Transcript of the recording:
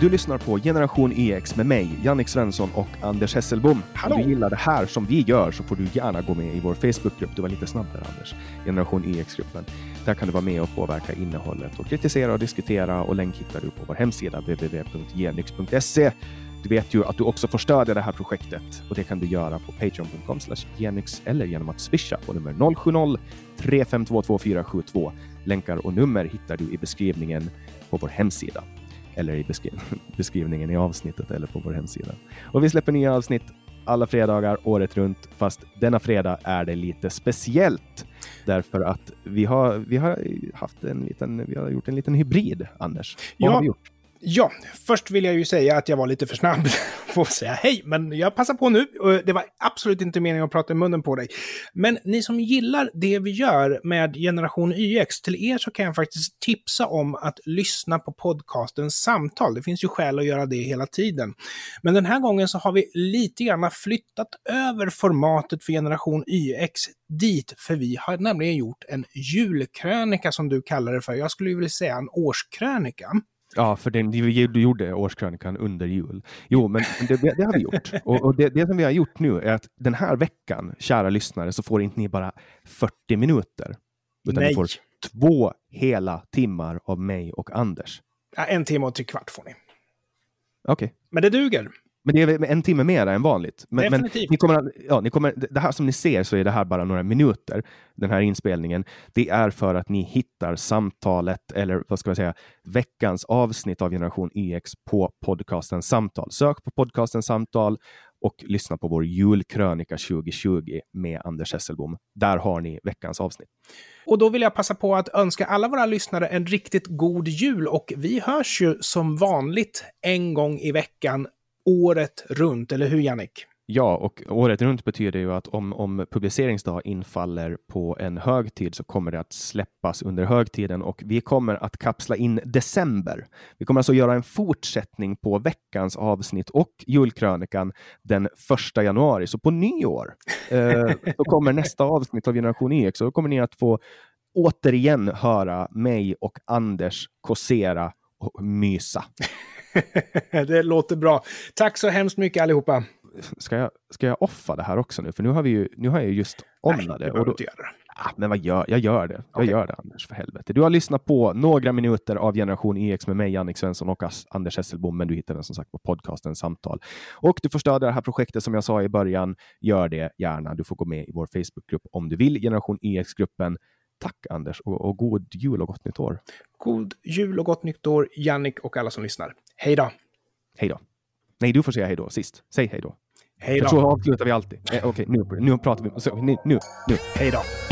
Du lyssnar på Generation EX med mig, Jannik Svensson och Anders Hesselbom. Hallå. Om du gillar det här som vi gör så får du gärna gå med i vår Facebookgrupp. Du var lite snabbare, Anders. Generation EX-gruppen. Där kan du vara med och påverka innehållet och kritisera och diskutera. Och länk hittar du på vår hemsida www.genix.se. Du vet ju att du också får stödja det här projektet. Och det kan du göra på patreon.com/genix eller genom att swisha på nummer 070-3522472. Länkar och nummer hittar du i beskrivningen på vår hemsida. Eller i beskrivningen i avsnittet eller på vår hemsida. Och vi släpper nya avsnitt alla fredagar året runt. Fast denna fredag är det lite speciellt. Därför att vi har gjort en liten hybrid, Anders. Vad har vi gjort? Ja, först vill jag ju säga att jag var lite för snabb på att säga hej, men jag passar på nu. Det var absolut inte meningen att prata i munnen på dig. Men ni som gillar det vi gör med Generation YX, till er så kan jag faktiskt tipsa om att lyssna på podcasten Samtal. Det finns ju skäl att göra det hela tiden. Men den här gången så har vi lite grann flyttat över formatet för Generation YX dit, för vi har nämligen gjort en julkrönika som du kallar det för. Jag skulle ju vilja säga en årskrönika. Ja, för du gjorde årskrönikan under jul. Jo, men det har vi gjort. Och det som vi har gjort nu är att den här veckan, kära lyssnare, så får inte ni bara 40 minuter. Utan ni får 2 hela timmar av mig och Anders. Ja, 1 timme och 3/4 får ni. Okej. Okay. Men det duger. Men det är 1 timme mer än vanligt. Definitivt. Ni kommer, det här som ni ser så är det här bara några minuter. Den här inspelningen. Det är för att ni hittar samtalet, eller vad ska jag säga, veckans avsnitt av Generation EX på podcasten Samtal. Sök på podcasten Samtal och lyssna på vår julkrönika 2020 med Anders Hesselbom. Där har ni veckans avsnitt. Och då vill jag passa på att önska alla våra lyssnare en riktigt god jul. Och vi hörs ju som vanligt 1 gång i veckan. Året runt, eller hur, Jannik? Ja, och året runt betyder ju att om publiceringsdag infaller på en högtid så kommer det att släppas under högtiden, och vi kommer att kapsla in december. Vi kommer alltså göra en fortsättning på veckans avsnitt och julkrönikan den 1 januari. Så på nyår så kommer nästa avsnitt av Generation EX, så då kommer ni att få återigen höra mig och Anders kåsera och mysa. Det låter bra. Tack så hemskt mycket allihopa. Ska jag offa det här också nu? För nu har jag ju just omnat det. Men jag gör det. Gör det, Anders, för helvete. Du har lyssnat på några minuter av Generation EX med mig, Jannik Svensson och Anders Hesselbom. Men du hittar den som sagt på podcasten Samtal. Och du får stödja det här projektet som jag sa i början. Gör det gärna. Du får gå med i vår Facebookgrupp om du vill. Generation EX-gruppen. Tack, Anders, och god jul och gott nytt år. God jul och gott nytt år, Jannik och alla som lyssnar. Hej då. Hej då. Nej, du får säga hej då sist. Säg hej då. Hej då. Så avslutar vi alltid. Okej, nu pratar vi. Så, nu. Hej då.